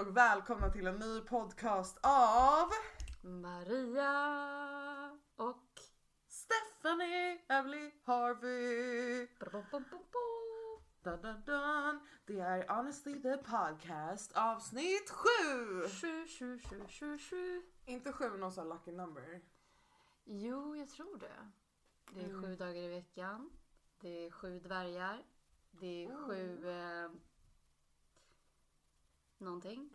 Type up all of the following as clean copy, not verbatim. Och välkomna till en ny podcast av Maria och Stephanie Emily Harvey. Dun, dun, dun. Det är Honestly the podcast avsnitt 7. Inte 7 någon sån lucky number. Jo, jag tror det. Det är 7 dagar i veckan. Det är 7 dvärgar. Det är 7... någonting.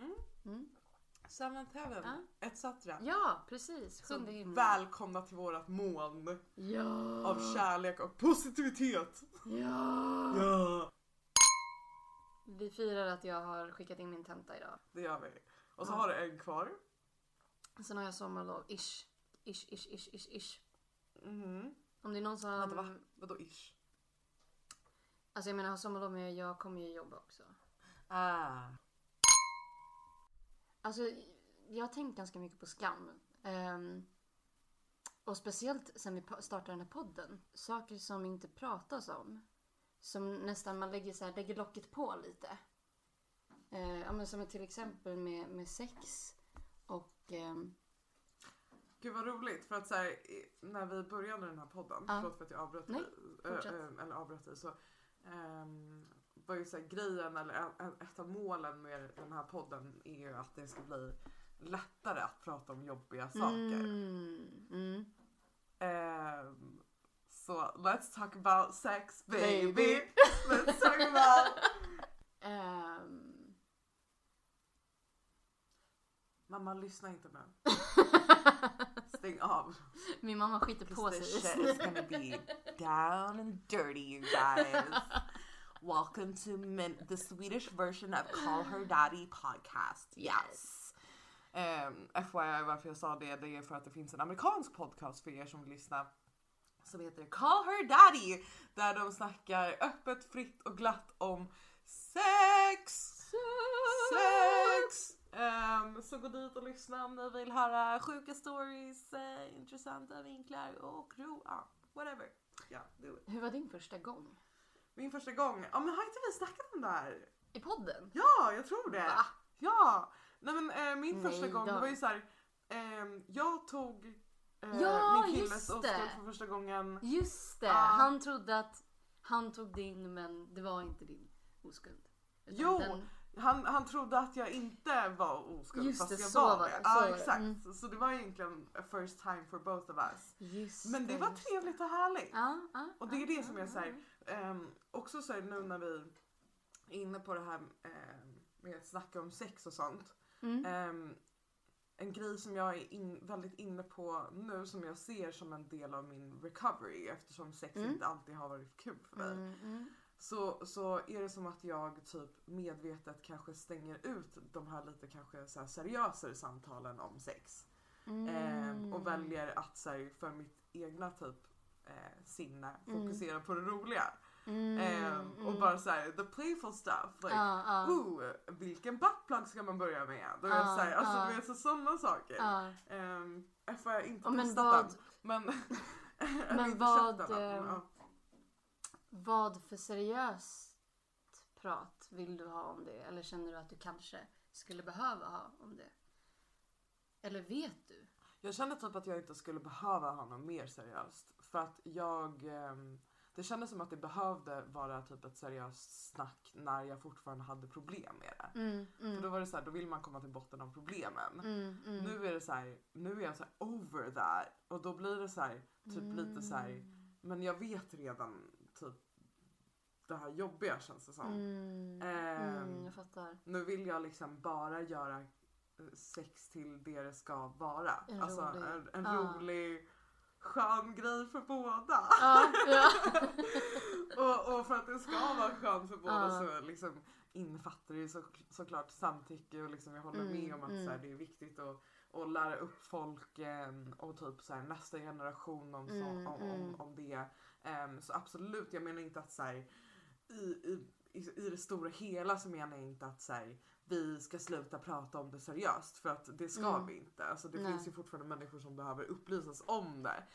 Seventh Heaven, etc. Ja, precis. Sjunde himlen. Välkomna till vårat moln. Ja. Av kärlek och positivitet. Ja. Ja. Vi firar att jag har skickat in min tenta idag. Det gör vi. Och så har du en kvar. Sen har jag sommarlov. Ish. Mm. Om det är någon som... Vänta, va? Vadå ish? Alltså jag menar, har sommarlov, men jag kommer ju jobba också. Alltså, jag har tänkt ganska mycket på skam. Och speciellt sen vi startade den här podden. Saker som inte pratas om. Som nästan man lägger, så här, lägger locket på lite. Men som till exempel med sex. Och... Gud vad roligt. För att så här, när vi började den här podden. Förlåt för att jag avbröt dig. Eller avbröt dig så... var ju så här, grejen eller ett av målen med den här podden är ju att det ska bli lättare att prata om jobbiga saker. Så let's talk about sex, baby. Let's talk about mamma, lyssna inte nu. Stäng av. Min mamma skiter på sig. This shit is gonna be down and dirty, you guys. Welcome to the Swedish version of Call Her Daddy podcast. Yes. FYI, varför jag sa det, det är för att det finns en amerikansk podcast för er som vill lyssna. Som heter Call Her Daddy. Där de snackar öppet, fritt och glatt om sex. Så gå dit och lyssna om ni vill höra sjuka stories, intressanta vinklar och roa. Whatever. Yeah, do it. Hur var din första gång? Min första gång. Ja, men har inte vi snackat om det här? I podden? Ja, jag tror det. Va? Ja. Nej, men min första gång, det var ju så här. Jag tog min killes Oscar för första gången. Just det. Han trodde att han tog din, men det var inte din oskuld. Jo, han trodde att jag inte var oskuld. Just fast det, jag så var det. Ja, exakt. Så det var egentligen a first time for both of us. Just men det var trevligt och härligt. Och det är det som jag säger. Också så här, nu när vi är inne på det här med att snacka om sex och sånt. En grej som jag är väldigt inne på nu, som jag ser som en del av min recovery, eftersom sex inte alltid har varit kul för mig. Så är det som att jag typ medvetet kanske stänger ut de här lite kanske så här seriösare samtalen om sex. Och väljer att så här, för mitt egna typ sinne, fokusera på det roliga. Och bara så här, the playful stuff, like vilken buttplug ska man börja med? Då är så här, alltså det är så sådana saker. Får jag inte testat den. Men vad för seriöst prat vill du ha om det? Eller känner du att du kanske skulle behöva ha om det? Eller vet du? Jag kände typ att jag inte skulle behöva ha något mer seriöst. För att det kändes som att det behövde vara typ ett seriöst snack när jag fortfarande hade problem med det. För då var det så här, då vill man komma till botten av problemen. Nu är det så här, nu är jag så här over that. Och då blir det så här, typ lite så här, men jag vet redan typ det här jobbiga, känns det som. Jag fattar. Nu vill jag liksom bara göra sex till det ska vara. En rolig skön grej för båda. och för att det ska vara skön för båda så liksom infattar det såklart samtycke, och liksom jag håller med om att så här, det är viktigt att och lära upp folk om typ så här, nästa generation om det. Så absolut, jag menar inte att så här, i det stora hela så menar jag inte att så här, vi ska sluta prata om det seriöst, för att det ska vi inte. Alltså det finns ju fortfarande människor som behöver upplysas om det.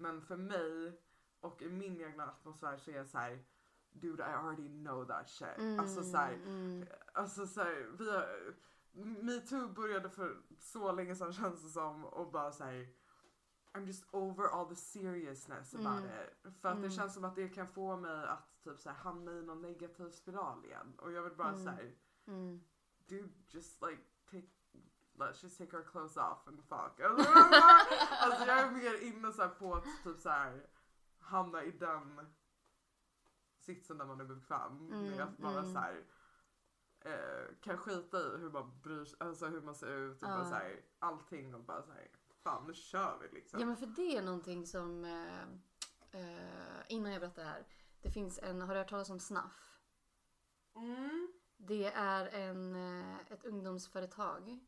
Men för mig och i min egna atmosfär så är jag så här: dude, I already know that shit. Alltså så här, vi har, MeToo började för så länge sedan känns det som, och bara så här, I'm just over all the seriousness about it. För att det känns som att det kan få mig att typ så här, hamna i någon negativ spiral igen. Och jag vill bara så här, dude, just like let's just take our clothes off and fuck. Alltså jag är mer inne så här, på att typ så här, hamna i den sitsen där man är bekväm med att bara så här, kan skita i hur man bryr sig, alltså hur man ser ut och bara så här, allting och bara så här, fan nu kör vi liksom. Ja, men för det är någonting som innan jag berättar det här, det finns en, har du hört talas om Snaff? Det är ett ungdomsföretag.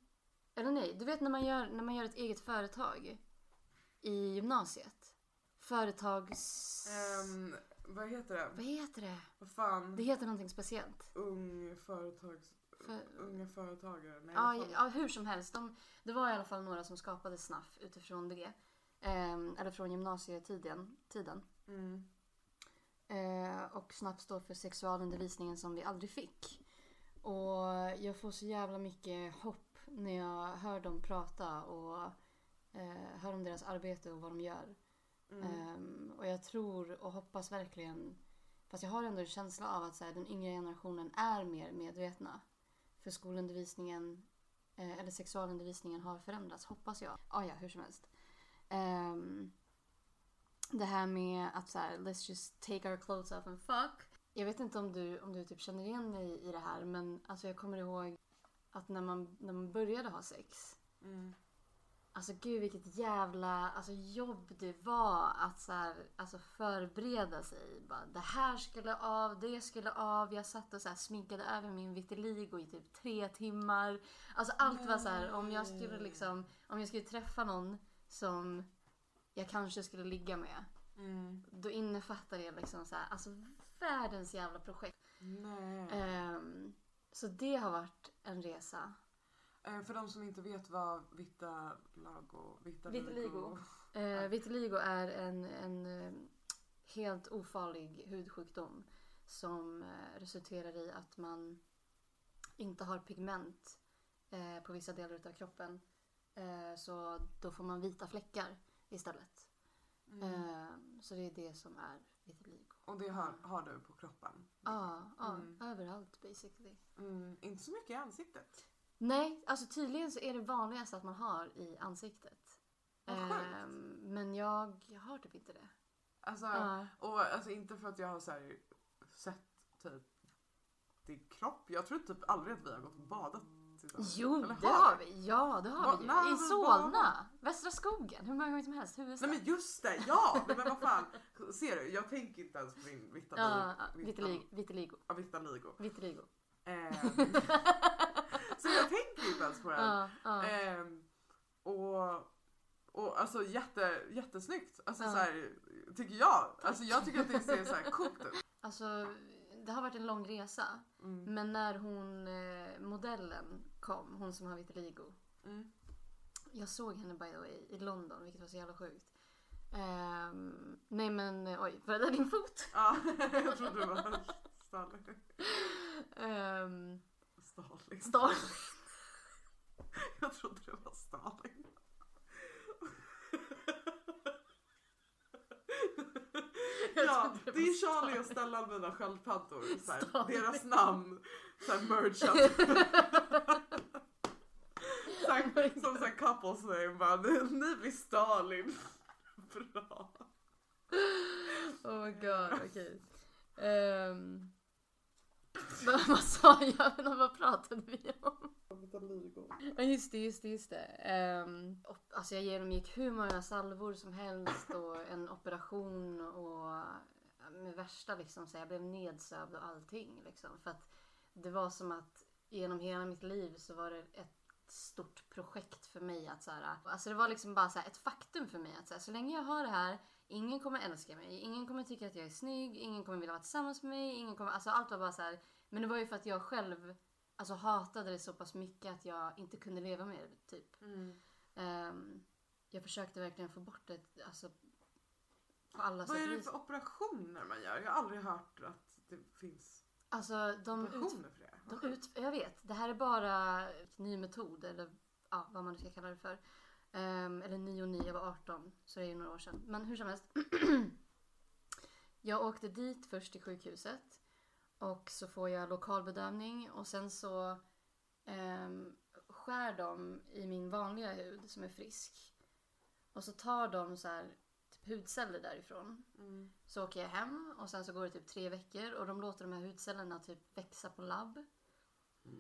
Eller nej, du vet när man gör ett eget företag i gymnasiet. Företags... vad heter det? Vad fan? Det heter någonting speciellt. Unga företagare. Nej, ja, hur som helst. Det var i alla fall några som skapade Snaff utifrån det. Eller från gymnasietiden. Och Snaff står för sexualundervisningen som vi aldrig fick. Och jag får så jävla mycket hopp när jag hör dem prata och hör om deras arbete och vad de gör. Och jag tror och hoppas verkligen, fast jag har ändå en känsla av att så här, den yngre generationen är mer medvetna, för skolundervisningen eller sexualundervisningen har förändrats, hoppas jag. Ja, hur som helst, det här med att så här, let's just take our clothes off and fuck. Jag vet inte om du typ känner igen dig i det här, men alltså jag kommer ihåg att när man började ha sex, alltså gud vilket jävla jobb det var att så här, alltså förbereda sig. Bara, det här skulle av, det skulle av. Jag satt och så här, sminkade över min vitiligo i typ 3 timmar. Alltså allt var så här, om jag skulle träffa någon som jag kanske skulle ligga med. Då innefattar det liksom så här, alltså världens jävla projekt. Så det har varit en resa. För de som inte vet vad vitiligo. Vitiligo är en helt ofarlig hudsjukdom som resulterar i att man inte har pigment på vissa delar av kroppen. Så då får man vita fläckar istället. Så det är det som är vitiligo. Och det har du på kroppen? Ja, överallt basically. Inte så mycket i ansiktet. Nej, alltså tydligen så är det vanligaste att man har i ansiktet. Men jag har typ inte det. Alltså, och, alltså inte för att jag har så här, sett typ din kropp. Jag tror typ aldrig att vi har gått och badat. Jo, eller, det har vi. Ja, det har vi. I Solna, Västra Skogen, hur många gånger som helst. Huvudstad. Nej, men just det, ja. Men vad fan, ser du? Jag tänker inte ens på min vitiligo. Så jag tänker inte ens på den. Och alltså jättesnyggt. Alltså så här, tycker jag. Alltså jag tycker att det ser så här coolt ut. Alltså det har varit en lång resa. Men när hon modellen kom, hon som har vitiligo. Jag såg henne by the way i London, vilket var så jävla sjukt. Nej men oj, var det där din fot? Ja, jag trodde det var Stalin. Stalin. Jag trodde det var Stalin. Ja, det är Charlie och Stella, mina sköldpaddor. Deras namn såhär mergeat. Som såhär couples name. Bara, ni blir Stalin. Bra. Oh my god, okej. Vad sa jag? Vad pratade vi om? Just det. Alltså jag genomgick hur många salvor som helst och en operation och med värsta liksom, så jag blev nedsövd och allting liksom. För att det var som att genom hela mitt liv så var det ett ett stort projekt för mig att så här, alltså det var liksom bara så här ett faktum för mig att så här, så länge jag har det här, ingen kommer älska mig, ingen kommer tycka att jag är snygg, ingen kommer vilja vara tillsammans med mig, ingen kommer, alltså allt var bara så här, men det var ju för att jag själv alltså hatade det så pass mycket att jag inte kunde leva med det typ. Jag försökte verkligen få bort det alltså på alla sätt. Vad är det för operationer man gör? Jag har aldrig hört att det finns. Alltså jag vet, det här är bara ny metod eller ja, vad man nu ska kalla det för. Eller ny och ny, jag var 18 så det är ju några år sedan. Men hur som helst, jag åkte dit först till sjukhuset och så får jag lokalbedömning och sen så skär de i min vanliga hud som är frisk. Och så tar de så här typ hudceller därifrån. Så åker jag hem och sen så går det typ 3 veckor och de låter de här hudcellerna typ växa på labb.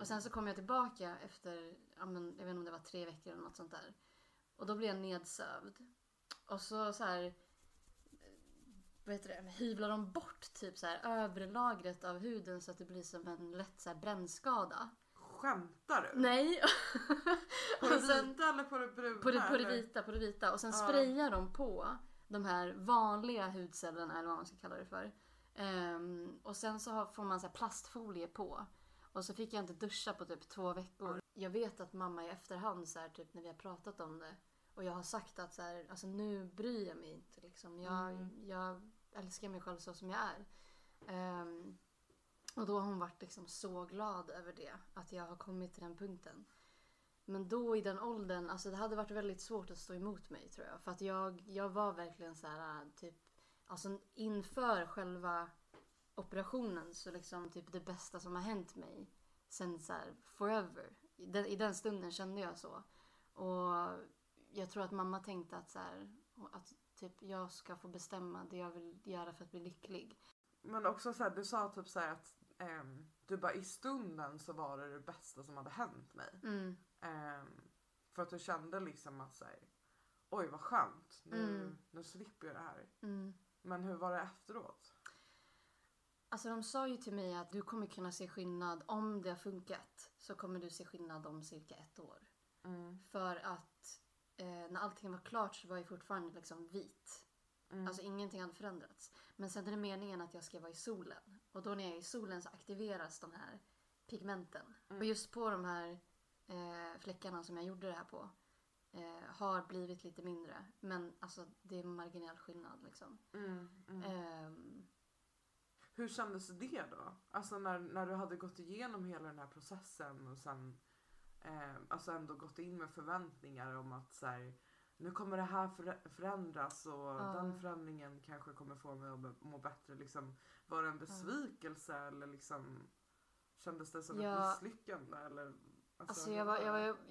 Och sen så kommer jag tillbaka efter, ja, men jag vet inte om det var 3 veckor eller något sånt där. Och då blir jag nedsövd. Och så här, vad heter det, hyvlar de bort typ så här övre lagret av huden så att det blir som en lätt så här brännskada. Skämtar du? Nej. På det vita eller på det bruna? På det vita. Och sen sprayar de på de här vanliga hudcellerna eller vad man ska kalla det för. Och sen så får man så här plastfolie på. Och så fick jag inte duscha på typ 2 veckor. Jag vet att mamma i efterhand så här, typ när vi har pratat om det. Och jag har sagt att så här, alltså, nu bryr jag mig inte. Liksom. Jag älskar mig själv så som jag är. Och då har hon varit liksom så glad över det. Att jag har kommit till den punkten. Men då i den åldern. Alltså det hade varit väldigt svårt att stå emot mig tror jag. För att jag var verkligen så här typ. Alltså inför själva operationen. Så liksom typ det bästa som har hänt mig. Sen så här forever. I den stunden kände jag så. Och jag tror att mamma tänkte att så här. Att typ jag ska få bestämma det jag vill göra för att bli lycklig. Men också så här, du sa typ så här att du bara i stunden så var det det bästa som hade hänt mig. För att du kände liksom att så här, oj vad skönt, nu slipper jag det här. Men hur var det efteråt? Alltså de sa ju till mig att du kommer kunna se skillnad om det har funkat. Så kommer du se skillnad om cirka 1 år. För att när allting var klart så var jag fortfarande liksom vit. Alltså ingenting hade förändrats. Men sen är det meningen att jag ska vara i solen. Och då när jag är i solen så aktiveras de här pigmenten. Och just på de här fläckarna som jag gjorde det här på. Har blivit lite mindre. Men alltså det är marginell skillnad liksom. Hur kändes det då? Alltså när du hade gått igenom hela den här processen. Och sen alltså ändå gått in med förväntningar om att så här, nu kommer det här förändras och den förändringen kanske kommer få mig att må bättre. Liksom, var det en besvikelse eller liksom, kändes det som ett misslyckande? Eller, alltså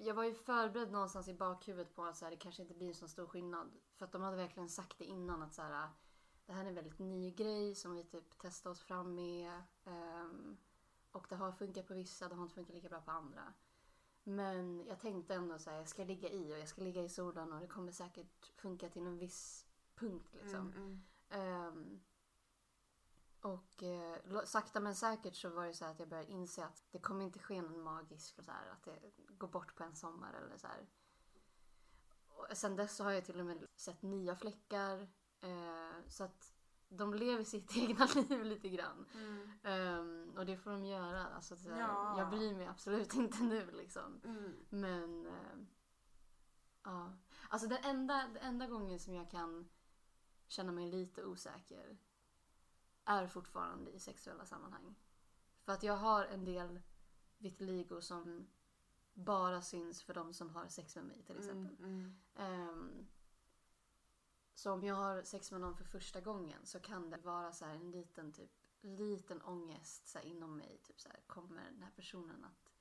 jag var ju förberedd någonstans i bakhuvudet på att så här, det kanske inte blir en så stor skillnad. För att de hade verkligen sagt det innan att så här, det här är en väldigt ny grej som vi typ testar oss fram med. Och det har funkat på vissa, det har inte funkat lika bra på andra. Men jag tänkte ändå så här, jag ska ligga i och jag ska ligga i solen och det kommer säkert funka till en viss punkt liksom. Och sakta men säkert så var det så här att jag började inse att det kommer inte ske någon magisk och så här, att det går bort på en sommar eller så här. Och sen dess så har jag till och med sett nya fläckar så att de lever sitt egna liv lite grann. Och det får de göra. Alltså, jag bryr mig absolut inte nu liksom. Men ja. Alltså den enda gången som jag kan känna mig lite osäker är fortfarande i sexuella sammanhang. För att jag har en del vitiligo som bara syns för de som har sex med mig till exempel. Så om jag har sex med någon för första gången så kan det vara så här en liten typ liten ångest så här, inom mig typ så här, kommer den här personen att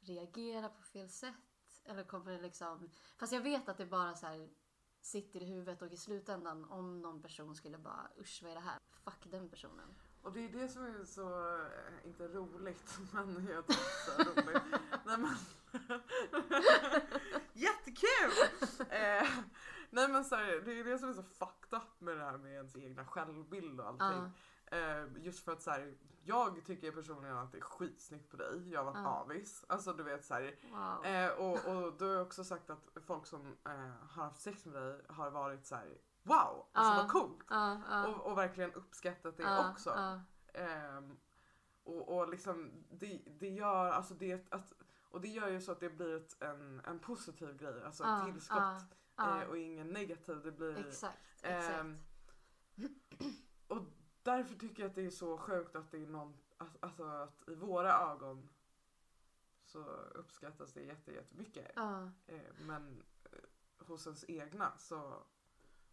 reagera på fel sätt eller kommer det liksom, fast jag vet att det bara så här sitter i huvudet och i slutändan om någon person skulle bara usch vad är det här, fuck den personen. Och det är det som är så inte roligt men jag tycker så roligt. Nej men jättekul. Nej men så här, det är det som är så fucked up med det här med ens egna självbild och allting. Just för att så här, jag tycker personligen att det är skitsnyggt på dig. Jag var avis. Alltså du vet så här, wow. Och du har också sagt att folk som har haft sex med dig har varit så här, wow, alltså vad coolt. Och verkligen uppskattat det också. Och liksom det gör alltså det att, och det gör ju så att det blir en positiv grej, alltså ett tillskott och ingen negativ, det blir exakt. Och därför tycker jag att det är så sjukt att det är någon, alltså att i våra ögon så uppskattas det jättemycket. Men hos ens egna så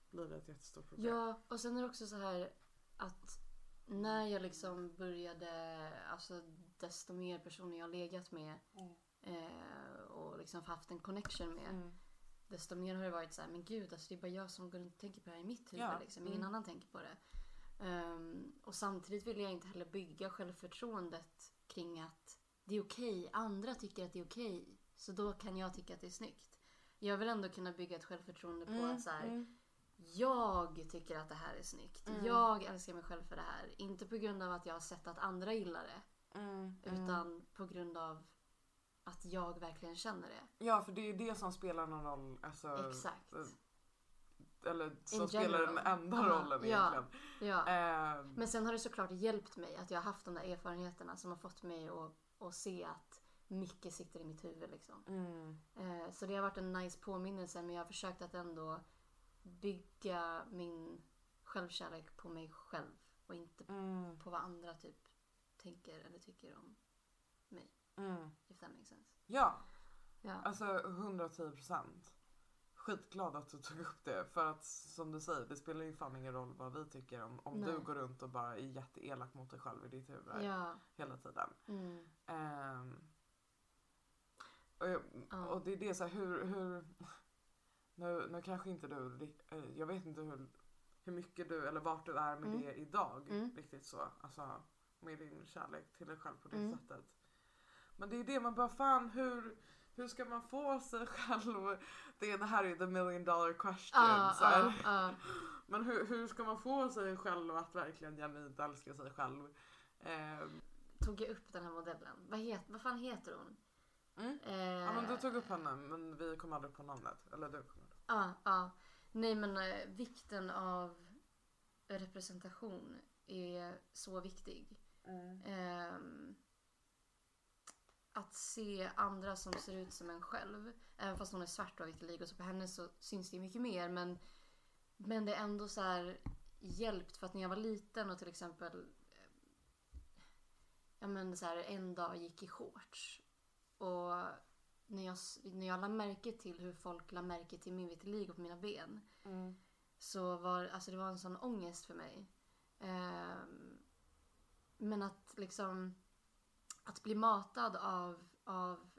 blir det ett jättestort problem. Ja, och sen är det också så här att när jag liksom började, alltså desto mer personer jag legat med och liksom haft en connection med, desto mer har det varit så här, men gud, alltså det är bara jag som går runt och tänker på det här i mitt huvud, liksom. Ingen annan tänker på det. Och samtidigt vill jag inte heller bygga självförtroendet kring att det är okej, andra tycker att det är okej, så då kan jag tycka att det är snyggt. Jag vill ändå kunna bygga ett självförtroende på att så här, jag tycker att det här är snyggt. Jag älskar mig själv för det här. Inte på grund av att jag har sett att andra gillar det. Utan på grund av att jag verkligen känner det. Ja, för det är ju det som spelar någon roll. Alltså, exakt. Eller som spelar den enda rollen egentligen. Ja. Men sen har det såklart hjälpt mig att jag har haft de där erfarenheterna som har fått mig att se att mycket sitter i mitt huvud. Liksom. Så det har varit en nice påminnelse, men jag har försökt att ändå bygga min självkärlek på mig själv och inte på vad andra typ tänker eller tycker om mig. If that makes sense. Ja. Alltså 110%. Skitglad att du tog upp det, för att som du säger, det spelar ju fan ingen roll vad vi tycker om du går runt och bara är jätteelak mot dig själv i ditt huvud hela tiden. Och det är det så här, hur Nu kanske inte du, jag vet inte hur mycket du eller vart du är med det idag riktigt så, alltså med din kärlek till dig själv på det sättet. Men det är det man bara, fan, hur ska man få sig själv, det här är the $1 million question så här. Men hur ska man få sig själv att verkligen genuint älska sig själv? Tog jag upp den här modellen, vad fan heter hon? Ja, men du tog upp henne, men vi kom aldrig på namnet, eller du kom. Nej, men vikten av representation är så viktig. Att se andra som ser ut som en själv, även fast hon är svart och vitiligo, så på henne så syns det mycket mer, men det är ändå så här hjälpt, för att när jag var liten och till exempel så här, en dag gick i shorts. Och när jag lade märke till hur folk lade märke till min vitiligo på mina ben, så var alltså det var en sån ångest för mig. Men att liksom att bli matad av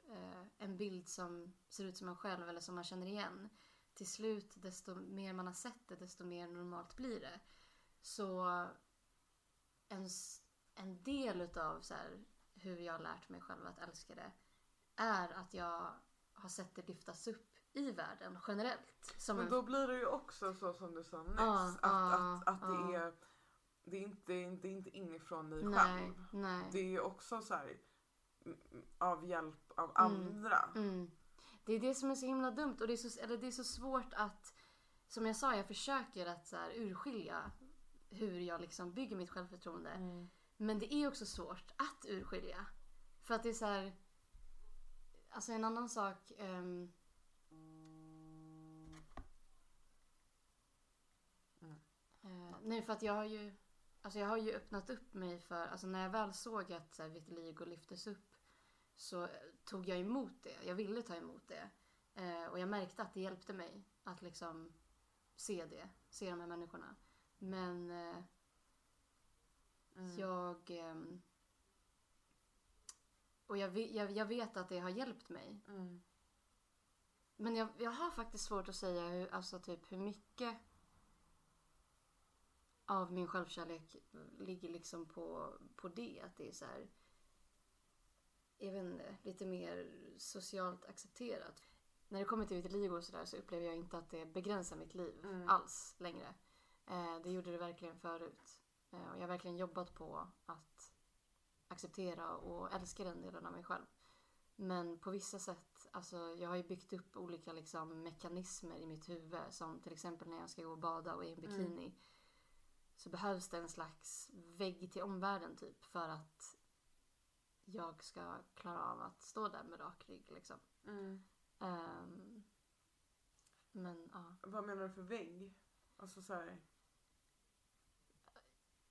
en bild som ser ut som en själv eller som man känner igen, till slut desto mer man har sett det, desto mer normalt blir det. Så en del utav så här, hur jag har lärt mig själv att älska det, är att jag har sett det lyftas upp i världen generellt. Men då blir det ju också så som du sa nyss, att det är inte inifrån dig själv. Det är ju också så här, av hjälp av andra. Det är det som är så himla dumt, och det är så svårt att, som jag sa, jag försöker att så här, urskilja hur jag liksom bygger mitt självförtroende. Men det är också svårt att urskilja. För att det är så här, alltså en annan sak, nej, för att jag har ju öppnat upp mig för, alltså när jag väl såg att så här, vitiligo lyftes upp, så tog jag emot det. Jag ville ta emot det. Och jag märkte att det hjälpte mig att liksom se de här människorna. Men jag vet att det har hjälpt mig. Men jag har faktiskt svårt att säga hur mycket av min självkärlek ligger liksom på det, att det är så här, jag vet inte, lite mer socialt accepterat. När det kommer till vitiligo och så där, så upplever jag inte att det begränsar mitt liv alls längre. Det gjorde det verkligen förut. Och jag har verkligen jobbat på att acceptera och älska den delen av mig själv. Men på vissa sätt, alltså jag har ju byggt upp olika liksom mekanismer i mitt huvud. Som till exempel när jag ska gå och bada och är i en bikini. Mm. Så behövs det en slags vägg till omvärlden typ. För att jag ska klara av att stå där med rak rygg liksom. Mm. Men ja. Vad menar du för vägg? Alltså så här...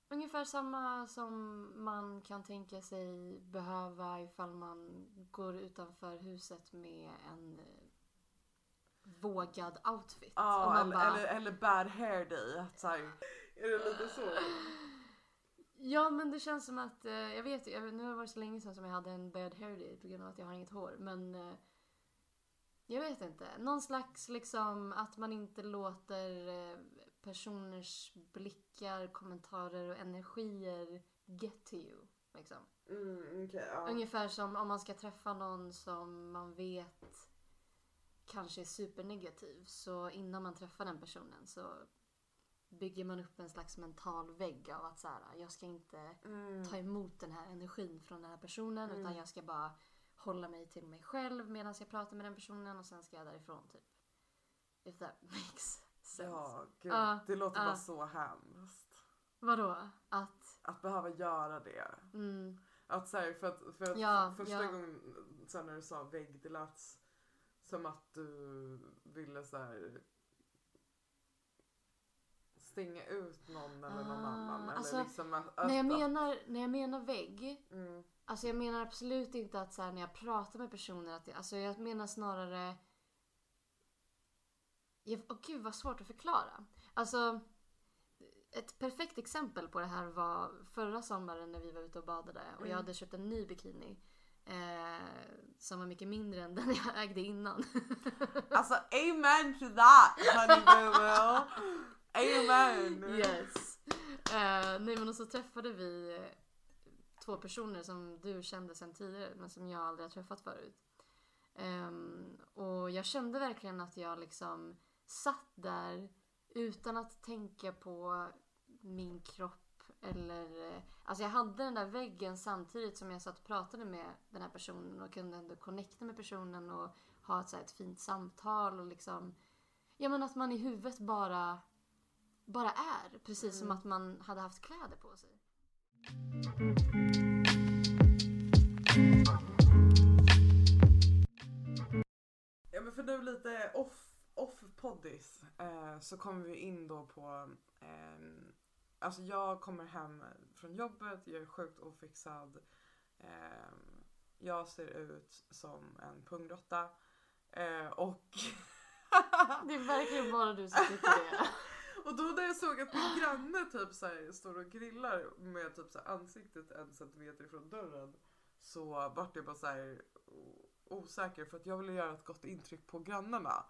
Ungefär samma som man kan tänka sig behöva ifall man går utanför huset med en vågad outfit. Ja, och man eller, bara... eller bad hair day. Att så här, är det lite så? Ja, men det känns som att, jag vet ju, nu har det varit så länge sedan som jag hade en bad hair day på grund av att jag har inget hår. Men jag vet inte. Någon slags liksom att man inte låter... personers blickar, kommentarer och energier get to you liksom. Okay, ja. Ungefär som om man ska träffa någon som man vet kanske är supernegativ, så innan man träffar den personen så bygger man upp en slags mental vägg av att så här, jag ska inte ta emot den här energin från den här personen, utan jag ska bara hålla mig till mig själv medan jag pratar med den personen och sen ska jag därifrån typ. If that makes sense. Ja, gud. Det låter bara så hemskt. Vadå? Att behöva göra det. Mm. Att säga för att ja, första gången sen när du sa vägg, det lät som att du ville så här stänga ut någon eller någon annan. Eller alltså, liksom att, när jag menar vägg, alltså jag menar absolut inte att så här, när jag pratar med personer, att alltså jag menar snarare... Gud, vad svårt att förklara. Alltså, ett perfekt exempel på det här var förra sommaren när vi var ute och badade. Och jag hade köpt en ny bikini. Som var mycket mindre än den jag ägde innan. Alltså, amen to that, honey girl. Amen. Yes. Nej, men så träffade vi två personer som du kände sedan tidigare, men som jag aldrig har träffat förut. Och jag kände verkligen att jag liksom satt där utan att tänka på min kropp eller, alltså jag hade den där väggen samtidigt som jag satt och pratade med den här personen och kunde ändå connecta med personen och ha ett, så här, ett fint samtal och liksom, jag menar att man i huvudet bara är, precis som att man hade haft kläder på sig. Ja, men för nu lite off-poddis så kommer vi in då på... alltså jag kommer hem från jobbet, jag är sjukt ofixad. Jag ser ut som en pungråtta. Och... det är verkligen bara du som tycker det. Och då när jag såg att min granne typ så här, står och grillar med typ så här, ansiktet 1 centimeter från dörren, så vart det bara så här... osäker för att jag ville göra ett gott intryck på grannarna.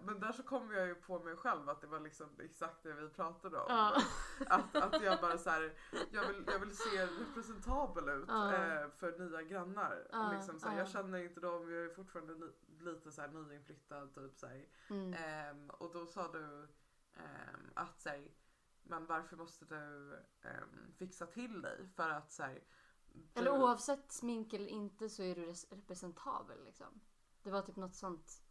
Men där så kom jag ju på mig själv att det var liksom exakt det vi pratade om. Ja. Att jag bara så här, jag vill se representabel ut för nya grannar. Liksom så här, jag känner inte dem, jag är fortfarande lite så här nyinflyttad typ så här. Och då sa du att så här, men varför måste du fixa till dig för att så här, du... Eller oavsett smink eller inte så är du representabel liksom. Det var typ något sånt.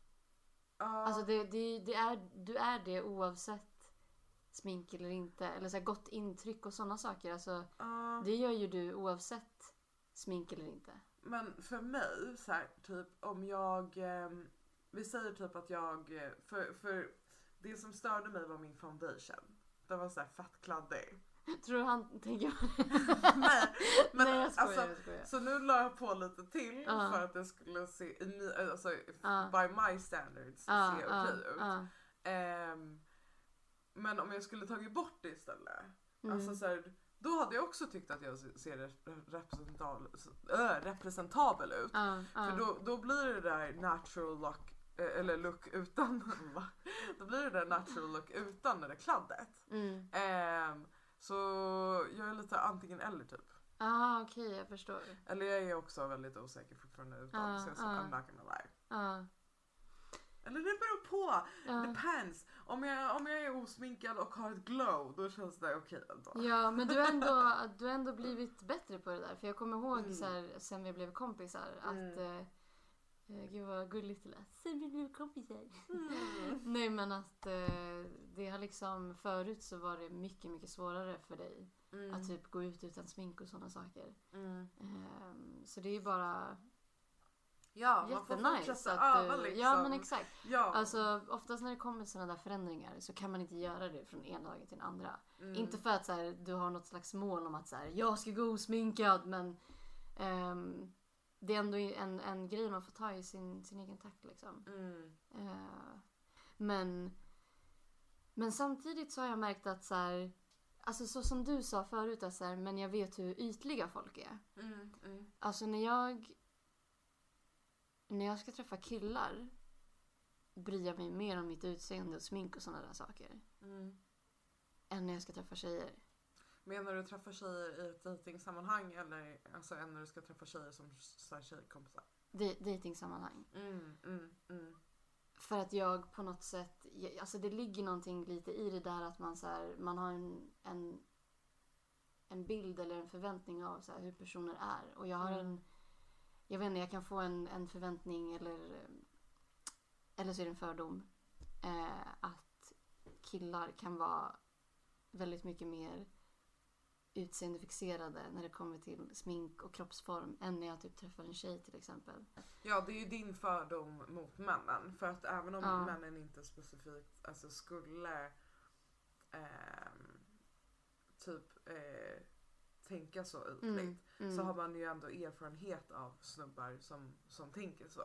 Alltså du är det oavsett smink eller inte. Eller så här, gott intryck och sådana saker. Alltså det gör ju du oavsett smink eller inte. Men för mig så här, typ om jag... vi säger typ att jag... För det som störde mig var min foundation. Den var så här fett kladdig. Tror du han tänker på det? Nej, jag skojar, alltså, så nu la jag på lite till för att det skulle se, alltså, by my standards, se okej ut. Men om jag skulle tagit bort det istället, alltså, så här, då hade jag också tyckt att jag ser representabel ut. För då blir det där natural look, eller look utan, då blir det där natural look utan det där kladdet. Så jag är lite antingen eller typ. Ah, okej, jag förstår. Eller jag är också väldigt osäker fortfarande utan, så jag är så I'm not gonna lie. Eller det beror på. Depends. Om jag är osminkad och har ett glow, då känns det okej ändå. Ja, men du ändå blivit bättre på det där. För jag kommer ihåg så här, sen vi blev kompisar att gud vad gulligt det lät. Sen vi blev kompisar. Nej, men att det har liksom, förut så var det mycket, mycket svårare för dig att typ gå ut utan smink och sådana saker. Så det är ju bara... Ja, man får fortsätta öva liksom. Ja, men exakt. Ja. Alltså, oftast när det kommer sådana där förändringar så kan man inte göra det från en dag till den andra. Inte för att så här, du har något slags mål om att så här, jag ska gå osminkad, men det är ändå en grej man får ta i sin egen takt liksom. Men samtidigt så har jag märkt att så här, alltså så som du sa förut, alltså, men jag vet hur ytliga folk är. Alltså när jag ska träffa killar bryr jag mig mer om mitt utseende och smink och sådana där saker än när jag ska träffa tjejer. Menar du träffa tjejer i ett dejtingsammanhang, eller alltså än när du ska träffa tjejer som så här tjejkompisar? Dejtingsammanhang. För att jag på något sätt, alltså det ligger någonting lite i det där att man så här, man har en bild eller en förväntning av så här, hur personer är, och jag har jag vet inte, jag kan få en förväntning eller så är det en fördom att killar kan vara väldigt mycket mer utseendefixerade när det kommer till smink och kroppsform än när jag typ träffar en tjej till exempel. Ja, det är ju din fördom mot männen, för att även om männen inte specifikt alltså skulle tänka så ytligt, så har man ju ändå erfarenhet av snubbar som tänker så.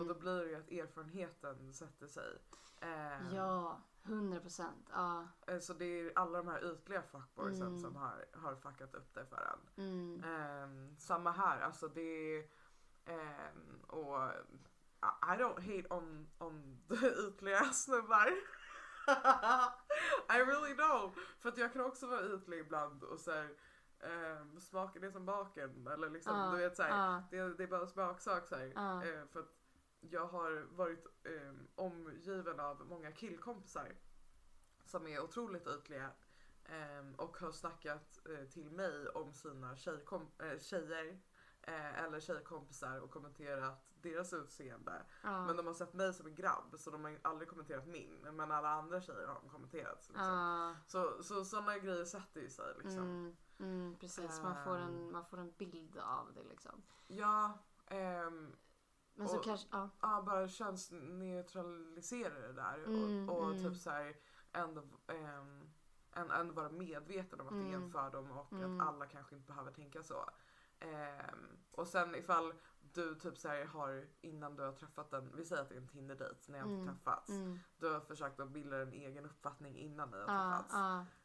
Och då blir det ju att erfarenheten sätter sig. 100%. Så det är alla de här ytliga fuckboysen som har fuckat upp det för en. Samma här, alltså det är och I don't hate on the ytliga snubbar. I really don't. För att jag kan också vara ytlig ibland och så här, smaken är som baken, eller liksom du vet så här, det är bara en smaksak så här, för att jag har varit omgiven av många killkompisar som är otroligt ytliga och har snackat till mig om sina tjejer eller tjejkompisar och kommenterat deras utseende, men de har sett mig som en grabb, så de har aldrig kommenterat min, men alla andra tjejer har de kommenterat liksom. Så sådana grejer sätter ju sig liksom. Precis, man får en bild av det liksom. Ja, men så och, kanske bara könsneutralisera det där och typ så här ändå vara medveten om att det är en fördom och att alla kanske inte behöver tänka så. Och sen ifall du typ så här har, innan du har träffat den, vi säger att det är en Tinder-date, när jag inte träffats, du har försökt att bilda en egen uppfattning innan ni har träffats.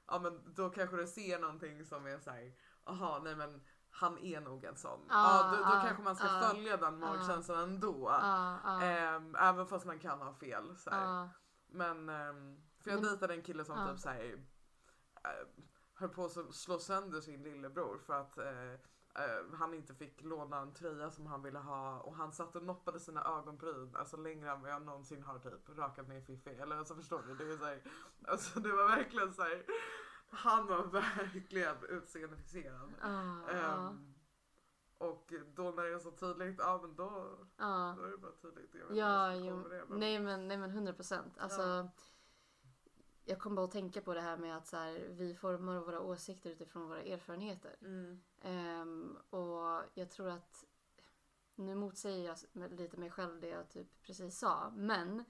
Ja, men då kanske du ser någonting som är så här, aha, nej men han är nog en sån. Då kanske man ska följa den magkänslan ändå. Även fast man kan ha fel så här. Men för jag dejtade en kille som typ så här höll på att slå sönder sin lillebror för att han inte fick låna en tröja som han ville ha, och han satt och noppade sina ögonbryn alltså längre än vad jag någonsin har typ rakat mig i fiffi, eller så alltså, förstår du, det är så här, alltså det var verkligen så här, han var verkligen utseendefixerad. Och då när det är så tydligt, men då är det bara tydligt. Nej men 100%. Alltså jag kommer bara att tänka på det här med att så här, vi formar våra åsikter utifrån våra erfarenheter. Och jag tror att, nu motsäger jag lite mig själv det jag typ precis sa, men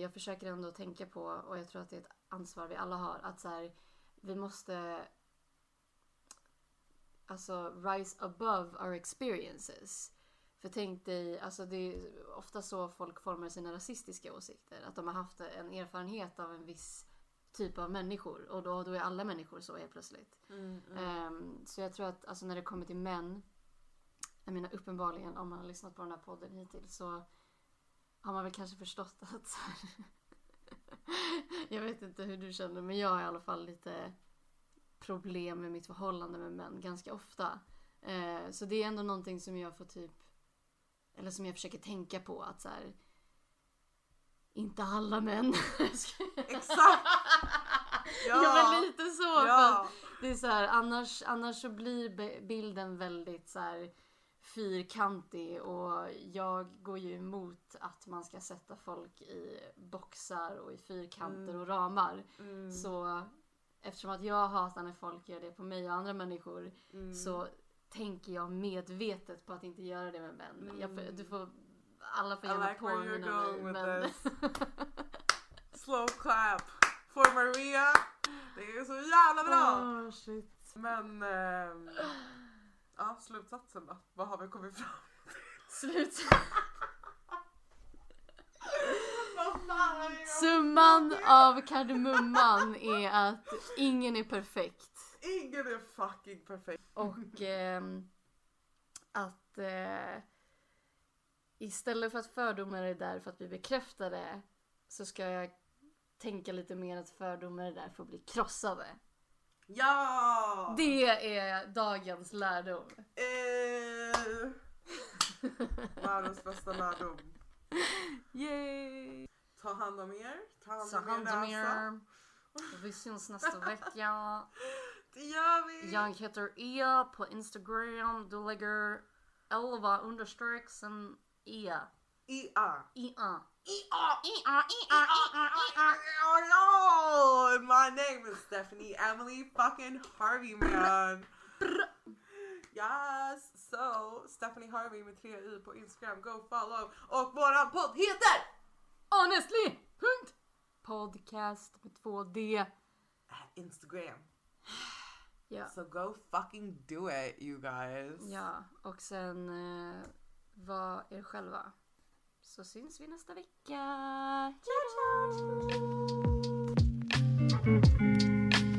jag försöker ändå tänka på, och jag tror att det är ett ansvar vi alla har, att så här, vi måste alltså rise above our experiences. För tänk dig, alltså det är ofta så folk formar sina rasistiska åsikter, att de har haft en erfarenhet av en viss typ av människor, och då är alla människor så helt plötsligt. Så jag tror att alltså när det kommer till män, jag menar uppenbarligen om man har lyssnat på den här podden hittills, så har man väl kanske förstått att så här, jag vet inte hur du känner, men jag har i alla fall lite problem med mitt förhållande med män ganska ofta. Så det är ändå någonting som jag får typ, eller som jag försöker tänka på, att så här, Inte alla män. Exakt. Ja. Ja, men lite så. Ja. För det är så här, annars så blir bilden väldigt så här fyrkantig, och jag går ju emot att man ska sätta folk i boxar och i fyrkanter och ramar. Mm. Så eftersom att jag hatar när folk gör det på mig och andra människor, så tänker jag medvetet på att inte göra det med män. Alla får gärna påminna mig. Men... Slow clap for Maria. Det är så jävla bra. Oh, shit. Men ja, slutsatsen då. Vad har vi kommit fram till? Summan av kardemumman är att ingen är perfekt. Ingen är fucking perfekt. Och att istället för att fördomar är där för att bli bekräftade, så ska jag tänka lite mer att fördomar är där för att bli krossade. Ja! Det är dagens lärdom. Världens bästa lärdom. Yay! Ta hand om er. Ta hand om er. Vi syns nästa vecka. Det gör vi. Jag heter Ea på Instagram. Du lägger 11_sen Ea. My name is Stephanie Emily fucking Harvey, man. Yes, so Stephanie Harvey med 3 i på Instagram. Go follow. Och våran podd heter Honestly.podcast med 2D at Instagram. Yeah. So go fucking do it, you guys. Ja, och sen var er själva. Så syns vi nästa vecka. Ciao, ciao.